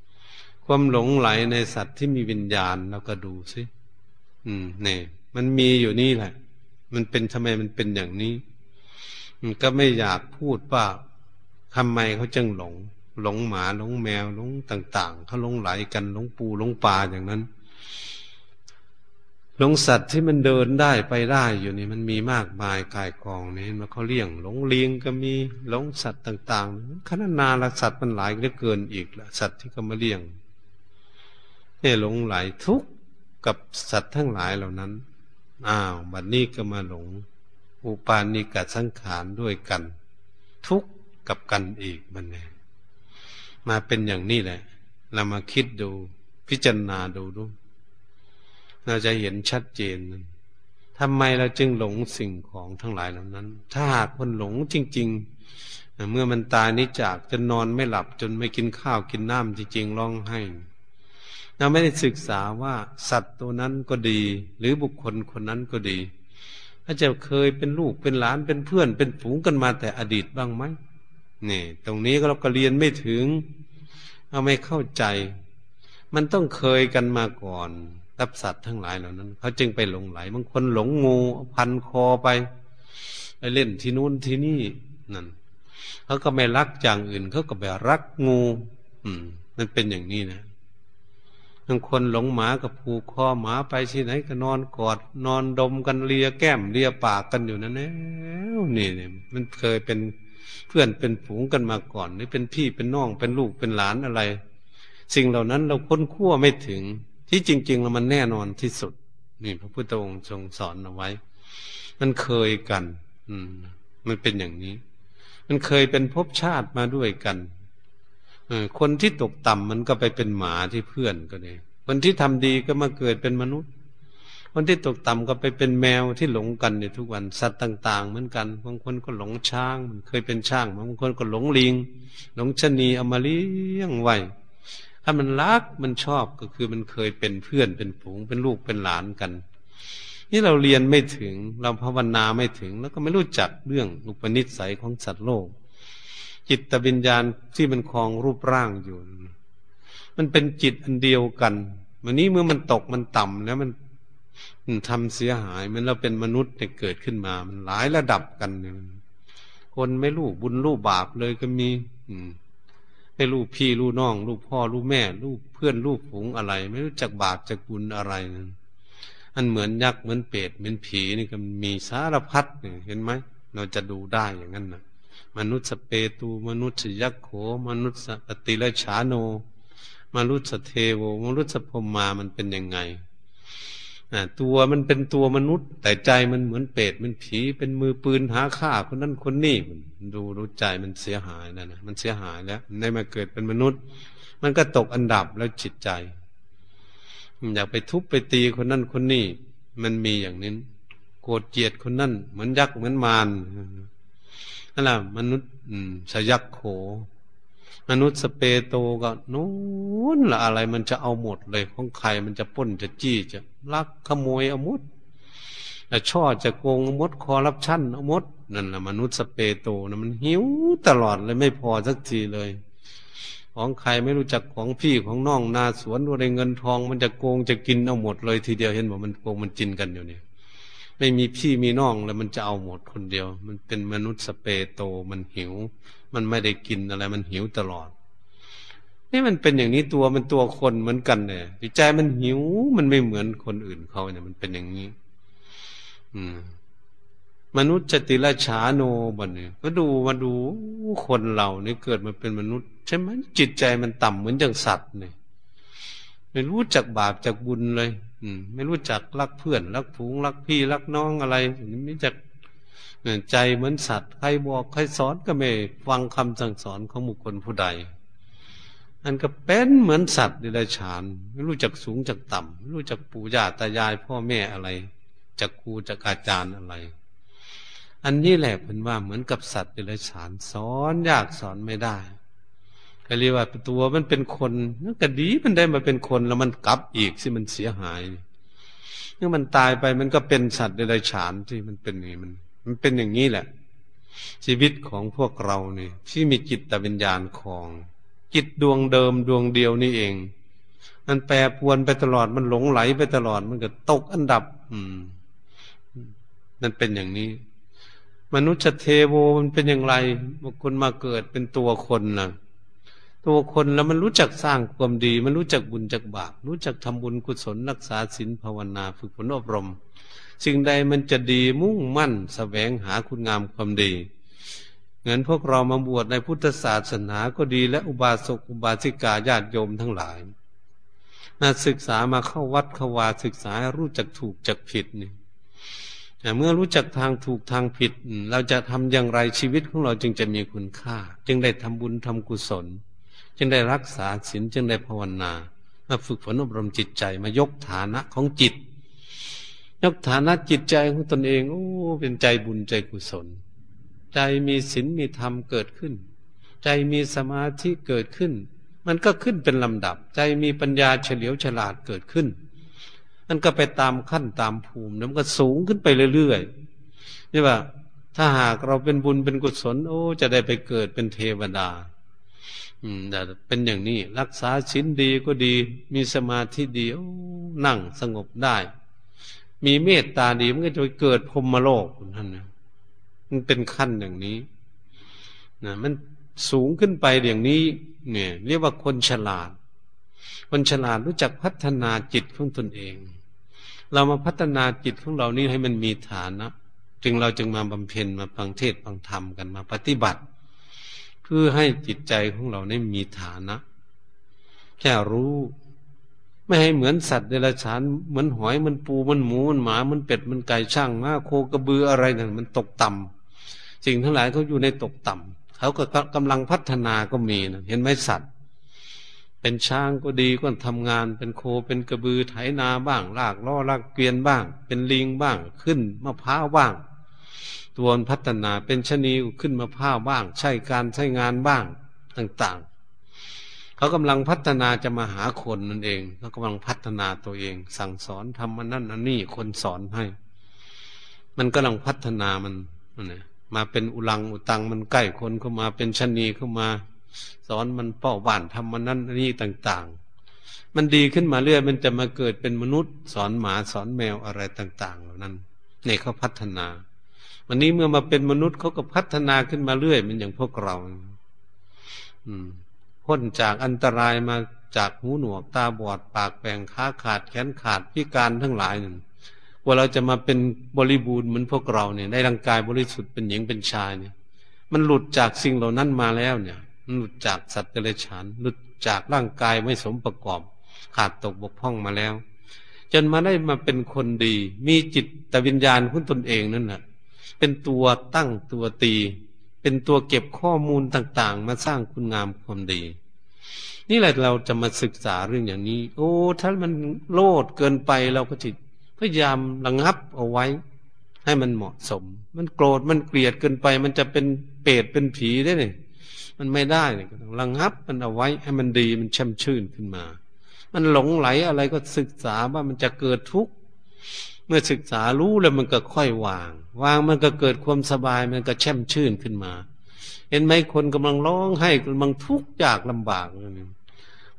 ำความหลงไหลในสัตว์ที่มีวิญญาณเราก็ดูสิเนี่ยมันมีอยู่นี่แหละมันเป็นทำไมมันเป็นอย่างนี้มันก็ไม่อยากพูดว่าทำไมเขาจึงหลงหลงหมาหลงแมวหลงต่างๆเขาหลงไหลกันหลงปูหลงปลาอย่างนั้นหลงสัตว์ที่มันเดินได้ไปได้อยู่นี่มันมีมากมายกายกองนี่มันเขาเลี้ยงหลงเลี้ยงก็มีหลงสัตว์ต่างๆขนาดนาละสัตว์มันหลายเหลือเกินอีกละสัตว์ที่เขามาเลี้ยงเนี่ยหลงไหลทุกข์กับสัตว์ทั้งหลายเหล่านั้นอ้าวบัดนี้ก็มาหลงอุปาณิกสังขารด้วยกันทุกข์ กับกันอีกบัดนี้มาเป็นอย่างนี้แหละเรามาคิดดูพิจารณาดูดูเราจะเห็นชัดเจนทำไมเราจึงหลงสิ่งของทั้งหลายเหล่านั้นถ้าหากคนหลงจริงๆเมื่อมันตายนี้จากจนนอนไม่หลับจนไม่กินข้าวกินน้ำจริงๆร้องไห้เราไม่ได้ศึกษาว่าสัตว์ตัวนั้นก็ดีหรือบุคคลคนนั้นก็ดีอาจจะเคยเป็นลูกเป็นหลานเป็นเพื่อนเป็นฝูงกันมาแต่อดีตบ้างไหมนี่ตรงนี้เราก็เรียนไม่ถึงเอาไม่เข้าใจมันต้องเคยกันมาก่อนทับสัตว์ทั้งหลายเหล่านั้นเขาจึงไปหลงไหลบางคนหลงงูพันคอไปไปเล่นที่นู้นที่นี่นั่นเขาก็ไม่รักอย่างอื่นเขาก็แบบรักงูอืมมันเป็นอย่างนี้นะบางคนหลงหมากับผูกคอหมาไปที่ไหนก็นอนกอดนอนดมกันเลียแก้มเลียปากกันอยู่นั่นแหละนี่เนี่ยมันเคยเป็นเพื่อนเป็นฝูงกันมาก่อนหรือเป็นพี่เป็นน้องเป็นลูกเป็นหลานอะไรสิ่งเหล่านั้นเราค้นคว้าไม่ถึงที่จริงๆแล้วมันแน่นอนที่สุดนี่พระพุทธองค์ทรงสอนเอาไว้มันเคยกันอืมมันเป็นอย่างนี้มันเคยเป็นภพชาติมาด้วยกันเออคนที่ตกต่ำมันก็ไปเป็นหมาที่เพื่อนก็ได้คนที่ทำดีก็มาเกิดเป็นมนุษย์คนที่ตกต่ำก็ไปเป็นแมวที่หลงกันในทุกวันสัตว์ต่างๆเหมือนกันบางคนก็หลงช้างมันเคยเป็นช้างบางคนก็หลงลิงหลงชะนีเอามาเลี้ยงไว้ถ้ามันรักมันชอบก็คือมันเคยเป็นเพื่อนเป็นฝูงเป็นลูกเป็นหลานกันนี่เราเรียนไม่ถึงเราภาวนาไม่ถึงแล้วก็ไม่รู้จักเรื่องอุปนิสัยของสัตว์โลกจิตวิญญาณที่มันครองรูปร่างอยู่มันเป็นจิตอันเดียวกันวันนี้เมื่อมันตกมันต่ำแล้วมันทำเสียหายมันเราเป็นมนุษย์เนี่ยเกิดขึ้นมามันหลายระดับกันคนไม่รู้บุญรู้บาปเลยก็มีให้ลูกพี่ลูกน้องลูกพ่อลูกแม่ลูกเพื่อนลูกฝูงอะไรไม่รู้จักบาปจักบุญอะไรนั่นอันเหมือนยักษ์เหมือนเปรตเหมือนผีนี่ก็มีสารพัดเนี่ยเห็นไหมเราจะดูได้อย่างนั้นนะมนุษย์สเปตูมนุษย์ยักษ์โขมนุษย์ปฏิเลชาโนมนุษย์เทโวมนุษย์พรหมามันเป็นยังไงอ่าตัวมันเป็นตัวมนุษย์แต่ใจมันเหมือนเปรตเหมือนผีเป็นมือปืนหาฆ่าคนนั้นคนนี้ดูรู้ใจมันเสียหายนะนะมันเสียหายแล้วได้มาเกิดเป็นมนุษย์มันก็ตกอันดับแล้วจิตใจอยากไปทุบไปตีคนนั้นคนนี้มันมีอย่างนี้โกรธเกลียดคนนั้นเหมือนยักษ์เหมือนมารนั่นแหละมนุษย์ชยักษ์โขมนุษย์สเปโตก็นู้นละอะไรมันจะเอาหมดเลยของใครมันจะปล้นจะจี้จะลักขโมยเอาหมดจะช่อจะโกงเอาหมดคอร์รัปชันเอาหมดนั่นแหละมนุษย์สเปโตนะมันหิวตลอดเลยไม่พอสักทีเลยของใครไม่รู้จักของพี่ของน้องนาสวนอะไรเงินทองมันจะโกงจะกินเอาหมดเลยทีเดียวเห็นบอกมันโกงมันจินกันอยู่เนี่ยไม่มีพี่มีน้องแล้วมันจะเอาหมดคนเดียวมันเป็นมนุษย์สเปโตมันหิวมันไม่ได้กินอะไรมันหิวตลอดนี่มันเป็นอย่างนี้ตัวมันตัวคนเหมือนกันเนี่ยใจมันหิวมันไม่เหมือนคนอื่นเขาเนี่ยมันเป็นอย่างนี้อืมมนุษย์จติราชาโนบัดเนี่ยก็ดูมาดูคนเราเนี่ยเกิดมาเป็นมนุษย์ใช่ไหมจิตใจมันต่ำเหมือนอย่างสัตว์เนี่ยไม่รู้จักบาปจักบุญเลยอืมไม่รู้จักรักเพื่อนรักฝูงรักพี่รักน้องอะไรไม่จักใจเหมือนสัตว์ใครบอกใครสอนก็ไม่ฟังคำสั่งสอนของบุคคลผู้ใดอันก็เป็นเหมือนสัตว์เดรัจฉานไม่รู้จักสูงจักต่ำไม่รู้จักปู่ย่าตายายพ่อแม่อะไรจักครูจักอาจารย์อะไรอันนี้แหละเพิ่นว่าเหมือนกับสัตว์เดรัจฉานสอนยากสอนไม่ได้ก็เรียกว่าตัวมันเป็นคนมันก็ดีมันได้มาเป็นคนแล้วมันกลับอีกสิมันเสียหายเมื่อมันตายไปมันก็เป็นสัตว์เดรัจฉานที่มันเป็นนี่มันมันเป็นอย่างนี้แหละชีวิตของพวกเราเนี่ยที่มีจิตตวิญญาณของจิตดวงเดิมดวงเดียวนี่เองมันแปรปรวนไปตลอดมันหลงไหลไปตลอดมันก็ตกอันดับอืมมันเป็นอย่างนี้มนุษย์เทโวมันเป็นอย่างไรบางคนมาเกิดเป็นตัวคนนะตัวคนแล้วมันรู้จักสร้างความดีมันรู้จักบุญจักบาปรู้จักทำบุญกุศลรักษาศีลภาวนาฝึกฝนอบรมสิ่งใดมันจะดีมุ่งมั่นแสวงหาคุณงามความดีเหมือนพวกเรามาบวชในพุทธศาสนาก็ดีและอุบาสกอุบาสิกาญาติโยมทั้งหลายมาศึกษามาเข้าวัดเข้าวาศึกษารู้จักถูกจักผิดนี่ เมื่อรู้จักทางถูกทางผิดเราจะทำอย่างไรชีวิตของเราจึงจะมีคุณค่าจึงได้ทำบุญทำกุศลจึงได้รักษาศีลจึงได้ภาวนามาฝึกฝนอบรมจิตใจมายกฐานะของจิตยกฐานะจิตใจของตนเองโอ้เป็นใจบุญใจกุศลใจมีศีลมีธรรมเกิดขึ้นใจมีสมาธิเกิดขึ้นมันก็ขึ้นเป็นลำดับใจมีปัญญาเฉลียวฉลาดเกิดขึ้นมันก็ไปตามขั้นตามภูมิมันก็สูงขึ้นไปเรื่อยๆนี่ว่าถ้าหากเราเป็นบุญเป็นกุศลโอ้จะได้ไปเกิดเป็นเทวดาอืมเป็นอย่างนี้รักษาศีลดีก็ดีมีสมาธิดีโอ้นั่งสงบได้มีเมตตาดีมันก็จะเกิดพรหมโลกนั่นนะมันเป็นขั้นอย่างนี้นะมันสูงขึ้นไปอย่างนี้เนี่ยเรียกว่าคนฉลาดคนฉลาดรู้จักพัฒนาจิตของตนเองเรามาพัฒนาจิตของเรานี้ให้มันมีฐานะจึงเราจึงมาบำเพ็ญมาฟังเทศน์ฟังธรรมกันมาปฏิบัติเพื่อให้จิตใจของเราได้มีฐานะแค่รู้ไม่ให้เหมือนสัตว์เดรัจฉานเหมือนหอยมันปูมันหมูมันหมามันเป็ดมันไก่ช่างม้าโคกระบืออะไรนั่นมันตกต่ำสิ่งทั้งหลายเขาอยู่ในตกต่ำเขาก็กำลังพัฒนาก็มีนะเห็นไหมสัตว์เป็นช้างก็ดีก็ทำงานเป็นโคเป็นกระบือไถนาบ้างลากล้อลากเกวียนบ้างเป็นลิงบ้างขึ้นมะพร้าวบ้างตัวพัฒนาเป็นชะนีขึ้นมะพร้าวบ้างใช้การใช้งานบ้างต่างๆเขากำลังพัฒนาจะมาหาคนนั่นเองเขากำลังพัฒนาตัวเองสั่งสอนทำมันนั่นอันนี้คนสอนให้มันกำลังพัฒนามันนะมาเป็นอุลังอุตังมันใกล้คนเข้ามาเป็นชะนีเข้ามาสอนมันเป้าบ้านทำมันนั่นนี่ต่างๆมันดีขึ้นมาเรื่อยมันจะมาเกิดเป็นมนุษย์สอนหมาสอนแมวอะไรต่างๆเหล่านั้นนี่เขาพัฒนาวันนี้เมื่อมาเป็นมนุษย์เขาก็พัฒนาขึ้นมาเรื่อยมันอย่างพวกเราพ้นจากอันตรายมาจากหูหนวกตาบอดปากแหว่งขาขาดแขนขาดพิการทั้งหลายนั่นกว่าเราจะมาเป็นบริบูรณ์เหมือนพวกเราเนี่ยได้ร่างกายบริสุทธิ์เป็นหญิงเป็นชายเนี่ยมันหลุดจากสิ่งเหล่านั้นมาแล้วเนี่ยหลุดจากสัตว์เดรัจฉานหลุดจากร่างกายไม่สมประกอบขาดตกบกพร่องมาแล้วจนมาได้มาเป็นคนดีมีจิตตวิญญาณของตนเองนั่นแหละเป็นตัวตั้งตัวตีเป็นตัวเก็บข้อมูลต่างๆมาสร้างคุณงามความดีนี่แหละเราจะมาศึกษาเรื่องอย่างนี้โอ้ถ้ามันโลดเกินไปเราก็จิตพยายามระงับเอาไว้ให้มันเหมาะสมมันโกรธมันเกลียดเกินไปมันจะเป็นเปรตเป็นผีได้เนี่ยมันไม่ได้เนี่ยระงับมันเอาไว้ให้มันดีมันแช่มชื่นขึ้นมามันหลงไหลอะไรก็ศึกษาว่ามันจะเกิดทุกข์เมื่อศึกษารู้แล้วมันก็ค่อยวางวางมันก็เกิดความสบายมันก็แช่มชื่นขึ้นมาเห็นไหมคนกำลังร้องไห้กำลังทุกข์ยากลำบาก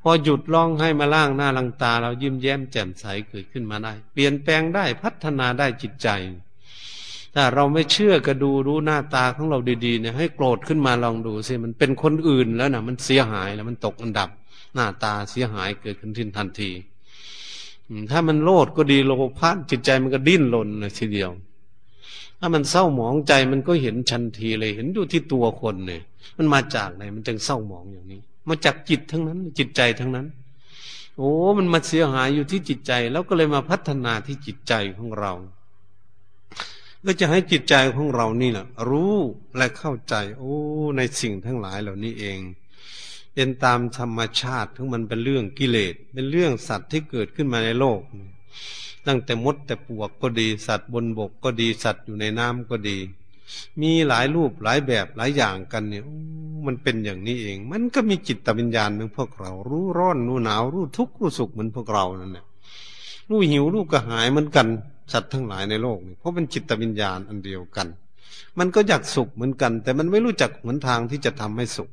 พอหยุดร้องไห้มาล่างหน้าล้างตาเรายิ้มแย้มแจ่มใสเกิดขึ้นมาได้เปลี่ยนแปลงได้พัฒนาได้จิตใจถ้าเราไม่เชื่อก็ดูรู้หน้าตาของเราดีๆเนี่ยให้โกรธขึ้นมาลองดูสิมันเป็นคนอื่นแล้วนะมันเสียหายแล้วมันตกอันดับหน้าตาเสียหายเกิดขึ้นทิ้นทันทีถ้ามันโลดก็ดีโลภะจิตใจมันก็ดิ้นรนเลยทีเดียวถ้ามันเศร้าหมองใจมันก็เห็นทันทีเลยเห็นอยู่ที่ตัวคนเนี่ยมันมาจากไหนมันจึงเศร้าหมองอย่างนี้มาจากจิตทั้งนั้นจิตใจทั้งนั้นโอ้มันมาเสียหายอยู่ที่จิตใจแล้วก็เลยมาพัฒนาที่จิตใจของเราก็จะให้จิตใจของเรานี่แหละรู้และเข้าใจโอ้ในสิ่งทั้งหลายเหล่านี้เองเป็นตามธรรมชาติทั้งมันเป็นเรื่องกิเลสเป็นเรื่องสัตว์ที่เกิดขึ้นมาในโลกตั้งแต่มดแต่ปวกก็ดีสัตว์บนบกก็ดีสัตว์อยู่ในน้ำก็ดีมีหลายรูปหลายแบบหลายอย่างกันเนี่ยมันเป็นอย่างนี้เองมันก็มีจิตวิญญาณเหมือนพวกเรารู้ร้อนรู้หนาวรู้ทุกข์รู้สุขเหมือนพวกเรานั่นแหละรู้หิวรู้กระหายเหมือนกันสัตว์ทั้งหลายในโลกนี่เพราะเป็นจิตวิญญาณอันเดียวกันมันก็อยากสุขเหมือนกันแต่มันไม่รู้จักหนทางที่จะทำให้สุข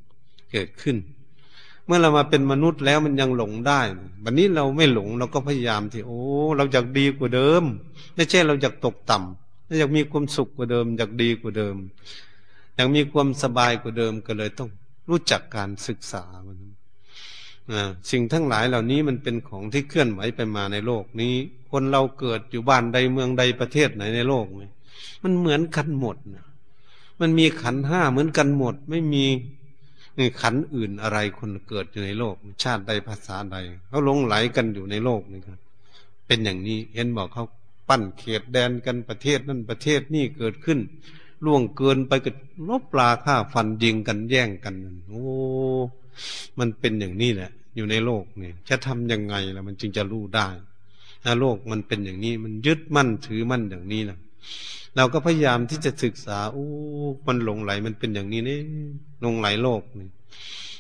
เกิดขึ้นเมื่อเรามาเป็นมนุษย์แล้วมันยังหลงได้วันนี้เราไม่หลงเราก็พยายามที่โอ้เราอยากดีกว่าเดิมไม่ใช่เราอยากตกต่ำเราอยากมีความสุขกว่าเดิมอยากดีกว่าเดิมอยากมีความสบายกว่าเดิมก็เลยต้องรู้จักการศึกษามันสิ่งทั้งหลายเหล่านี้มันเป็นของที่เคลื่อนไหวไปมาในโลกนี้คนเราเกิดอยู่บ้านใดเมืองใดประเทศไหนในโลกนี้มันเหมือนกันหมดนะมันมีขันธ์ห้าเหมือนกันหมดไม่มีขันธ์อื่นอะไรคนเกิดอยู่ในโลกชาติใดภาษาใดเขาหลงไหลกันอยู่ในโลกนี่ครับเป็นอย่างนี้เห็นบอกเขา ปั้นเขตแดนกันประเทศนั่นประเทศนี่เกิดขึ้นล่วงเกินไปก็ลบลาฆ่าฟันยิงกันแย่งกันโอ้มันเป็นอย่างนี้แหละอยู่ในโลกนี่จะทำยังไงล่ะมันจึงจะรู้ได้ถ้าโลกมันเป็นอย่างนี้มันยึดมั่นถือมั่นอย่างนี้นะเราก็พยายามที่จะศึกษาโอ้มันหลงไหลมันเป็นอย่างนี้นี่หลงไหลโลกนี่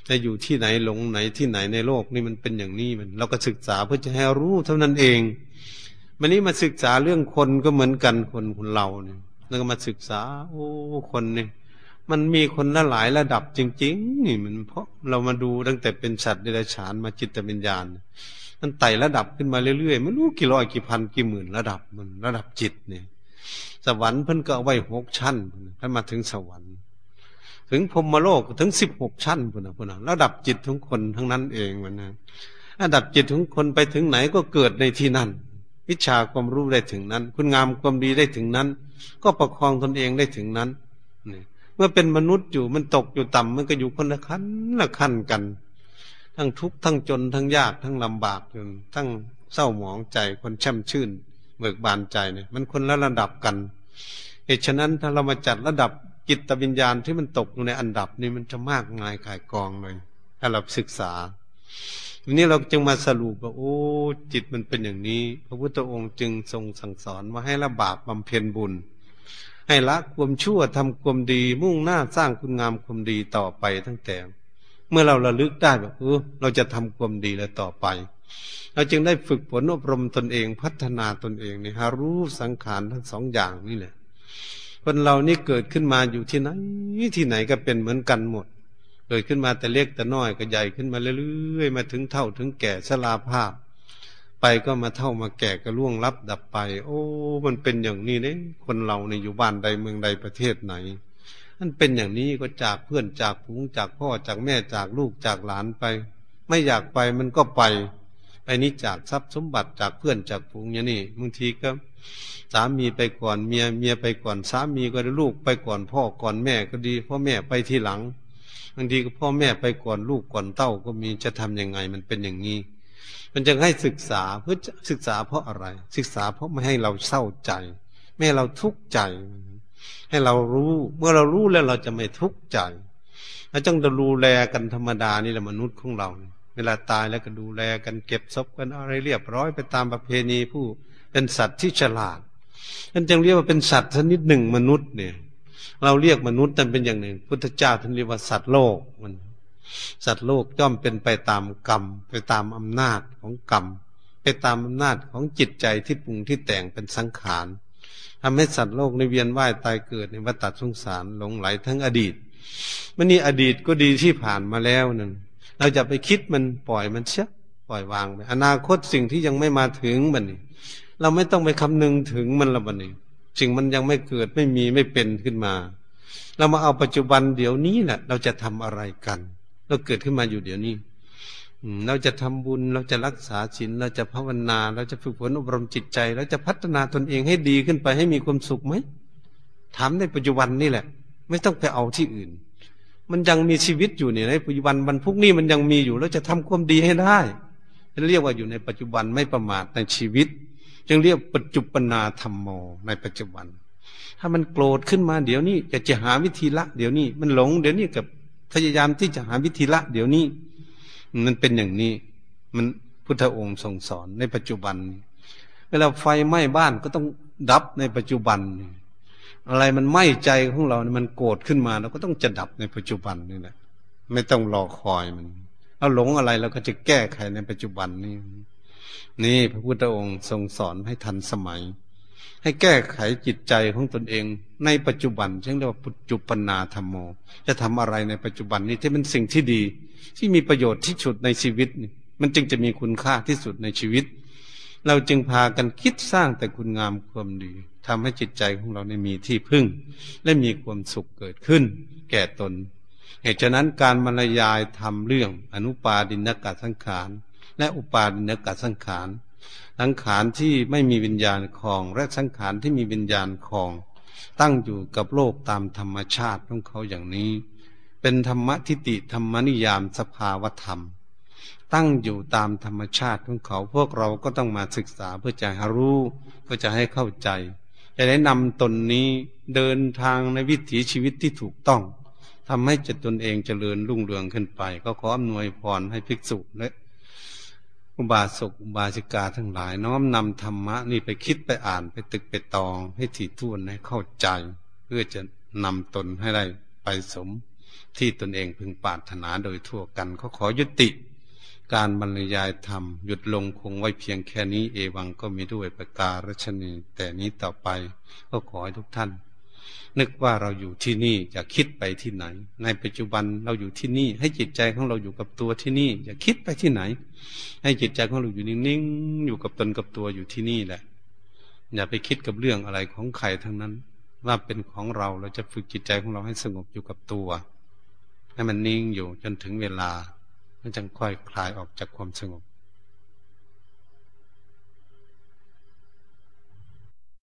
จะอยู่ที่ไหนหลงไหนที่ไหนในโลกนี่มันเป็นอย่างนี้มันเราก็ศึกษาเพื่อจะให้รู้เท่านั้นเองวันนี้มาศึกษาเรื่องคนก็เหมือนกันคนคนเราเนี่ยแล้วก็มาศึกษาโอ้คนนี่มันมีคนละหลายระดับจริงๆนี่มันเพราะเรามาดูตั้งแต่เป็นสัตว์เดรัจฉานมาจิตวิญญาณมันไต่ระดับขึ้นมาเรื่อยๆไม่รู้กี่ร้อยกี่พันกี่หมื่นระดับมันระดับจิตเนี่ยสวรรค์เพิ่นก็เอาไว้หกชั้นท่านมาถึงสวรรค์ถึงพรหมโลกถึงสิบหกชั้นพุ่นน่ะพุ่นน่ะระดับจิตของคนทั้งนั้นเองมันนะระดับจิตของคนไปถึงไหนก็เกิดในที่นั้นวิชาความรู้ได้ถึงนั้นคุณงามความดีได้ถึงนั้นก็ประคองตนเองได้ถึงนั้นนี่เมื่อเป็นมนุษย์อยู่มันตกอยู่ต่ำมันก็อยู่คนละขั้นละขั้นกันทั้งทุกข์ทั้งจนทั้งยากทั้งลำบากจนทั้งเศร้าหมองใจคนแช่มชื่นเบิกบานใจเนี่ยมันคนละระดับกันเหตุฉะนั้นถ้าเรามาจัดระดับจิตวิญญาณที่มันตกอยู่ในอันดับนี้มันจะมากมายกายกองเลยถ้าเราศึกษาวันนี้เราจึงมาสรุปว่าโอ้จิตมันเป็นอย่างนี้พระพุทธองค์จึงทรงสั่งสอนว่าให้ละบาปบำเพ็ญบุญให้ละความชั่วทำความดีมุ่งหน้าสร้างคุณงามความดีต่อไปตั้งแต่เมื่อเราระลึกได้แบบเออเราจะทำความดีแล้วต่อไปเราจึงได้ฝึกฝนอบรมตนเองพัฒนาตนเองนี่ฮะรู้สังขารทั้งสองอย่างนี่แหละคนเรานี่เกิดขึ้นมาอยู่ที่ไหนที่ไหนก็เป็นเหมือนกันหมดเกิดขึ้นมาแต่เล็กแต่น้อยก็ใหญ่ขึ้นมาเรื่อยๆมาถึงเฒ่าถึงแก่ชราภาพไปก็มาเฒ่ามาแก่ก็ล่วงลับดับไปโอ้มันเป็นอย่างนี้เด้คนเราเนี่ยอยู่บ้านใดเมืองใดประเทศไหนมันเป็นอย่างนี้ก็จากเพื่อนจากฝูงจากพ่อจากแม่จากลูกจากหลานไปไม่อยากไปมันก็ไปไอ้นี้จากทรัพย์สมบัติจากเพื่อนจากฝูงอย่างนี้บางทีก็สามีไปก่อนเมียเมียไปก่อนสามีก็ได้ลูกไปก่อนพ่อก่อนแม่ก็ดีพ่อแม่ไปทีหลังบางทีก็พ่อแม่ไปก่อนลูกก่อนเต้าก็มีจะทำยังไงมันเป็นอย่างนี้มันจึงให้ศึกษาเพื่อศึกษาเพราะอะไรศึกษาเพราะไม่ให้เราเศร้าใจไม่ให้เราทุกข์ใจให้เรารู้เมื่อเรารู้แล้วเราจะไม่ทุกข์ใจเราต้องดูแลกันธรรมดานี่แหละมนุษย์ของเราเวลาตายแล้วก็ดูแลกันเก็บศพกันอะไรเรียบร้อยไปตามประเพณีผู้เป็นสัตว์ที่ฉลาดนั่นจึงเรียกว่าเป็นสัตว์ชนิดหนึ่งมนุษย์เนี่ยเราเรียกมนุษย์นั่นเป็นอย่างหนึ่งพุทธเจ้าท่านเรียกว่าสัตว์โลกมันสัตว์โลกย่อมเป็นไปตามกรรมไปตามอำนาจของกรรมไปตามอำนาจของจิตใจที่ปรุงที่แต่งเป็นสังขารทำให้สัตว์โลกในเวียนว่ายตายเกิดในวัฏสงสารหลงไหลทั้งอดีตมันนี่อดีตก็ดีที่ผ่านมาแล้วนั่นเราจะไปคิดมันปล่อยมันเสียปล่อยวางไปอนาคตสิ่งที่ยังไม่มาถึงมันนี่เราไม่ต้องไปคำนึงถึงมันละมันนี่สิ่งมันยังไม่เกิดไม่มีไม่เป็นขึ้นมาเรามาเอาปัจจุบันเดี๋ยวนี้แหละเราจะทำอะไรกันเราเกิดขึ้นมาอยู่เดี๋ยวนี้เราจะทำบุญเราจะรักษาศีลเราจะภาวนาเราจะฝึกฝนอบรมจิตใจเราจะพัฒนาตนเองให้ดีขึ้นไปให้มีความสุขไหมถามในปัจจุบันนี่แหละไม่ต้องไปเอาที่อื่นมันยังมีชีวิตอยู่เนี่ยในปัจจุบันวันพรุ่งนี้มันยังมีอยู่เราจะทำความดีให้ได้เรียกว่าอยู่ในปัจจุบันไม่ประมาทในชีวิตจึงเรียกปัจจุปนาธัมโมในปัจจุบันถ้ามันโกรธขึ้นมาเดี๋ยวนี้จะจะหาวิธีละเดี๋ยวนี้มันหลงเดี๋ยวนี้กับพยายามที่จะหาวิธีละเดี๋ยวนี้มันเป็นอย่างนี้มันพุทธองค์ทรงสอนในปัจจุบันเวลาไฟไหม้บ้านก็ต้องดับในปัจจุบันอะไรมันไหม้ใจของเราเนี่ยมันโกรธขึ้นมาเราก็ต้องจะดับในปัจจุบันนี่แหละไม่ต้องรอคอยมันเอาหลงอะไรเราก็จะแก้ไขในปัจจุบันนี่นี่พระพุทธองค์ทรงสอนให้ทันสมัยให้แก้ไขจิตใจของตนเองในปัจจุบันเช่นเรียกว่าปัจจุปนาธัมโมจะทำอะไรในปัจจุบันนี้ที่เป็นสิ่งที่ดีที่มีประโยชน์ที่สุดในชีวิตมันจึงจะมีคุณค่าที่สุดในชีวิตเราจึงพากันคิดสร้างแต่คุณงามความดีทำให้จิตใจของเราได้มีที่พึ่งและมีความสุขเกิดขึ้นแก่ตนเหตุฉะนั้นการบรรยายธรรมเรื่องอนุปาดินกสังขารและอุปาดินกสังขารสังขารที่ไม่มีวิญญาณครองและสังขารที่มีวิญญาณครองตั้งอยู่กับโลกตามธรรมชาติของเขาอย่างนี้เป็นธรรมทิฏฐิธรรมนิยามสภาวธรรม ตั้งอยู่ตามธรรมชาติของเขาพวกเราก็ต้องมาศึกษาเพื่อจะรู้เพื่อจะให้เข้าใจจะได้นำตนนี้เดินทางในวิถีชีวิตที่ถูกต้องทำให้จิตตนเองเจริญรุ่งเรืองขึ้นไปก็ขออำนวยพรให้ภิกษุและอุบาสกอุบาสิกาทั้งหลายน้อมนำธรรมะนี่ไปคิดไปอ่านไปตึกไปตองให้ถี่ถ้วนให้เข้าใจเพื่อจะนำตนให้ได้ไปสมที่ตนเองพึงปรารถนาโดยทั่วกันก็ขอยุติการบรรยายธรรมหยุดลงคงไว้เพียงแค่นี้เอวังก็มีด้วยประการฉะนี้แต่นี้ต่อไปก็ขอให้ทุกท่านนึกว่าเราอยู่ที่นี่อย่าคิดไปที่ไหนในปัจจุบันเราอยู่ที่นี่ให้จิตใจของเราอยู่กับตัวที่นี่อย่าคิดไปที่ไหนให้จิตใจของเราอยู่นิ่งๆอยู่กับตนกับตัวอยู่ที่นี่แหละอย่าไปคิดกับเรื่องอะไรของใครทั้งนั้นว่าเป็นของเราเราจะฝึกจิตใจของเราให้สงบอยู่กับตัวให้มันนิ่งอยู่จนถึงเวลามันจึงค่อยคลายออกจากความสงบ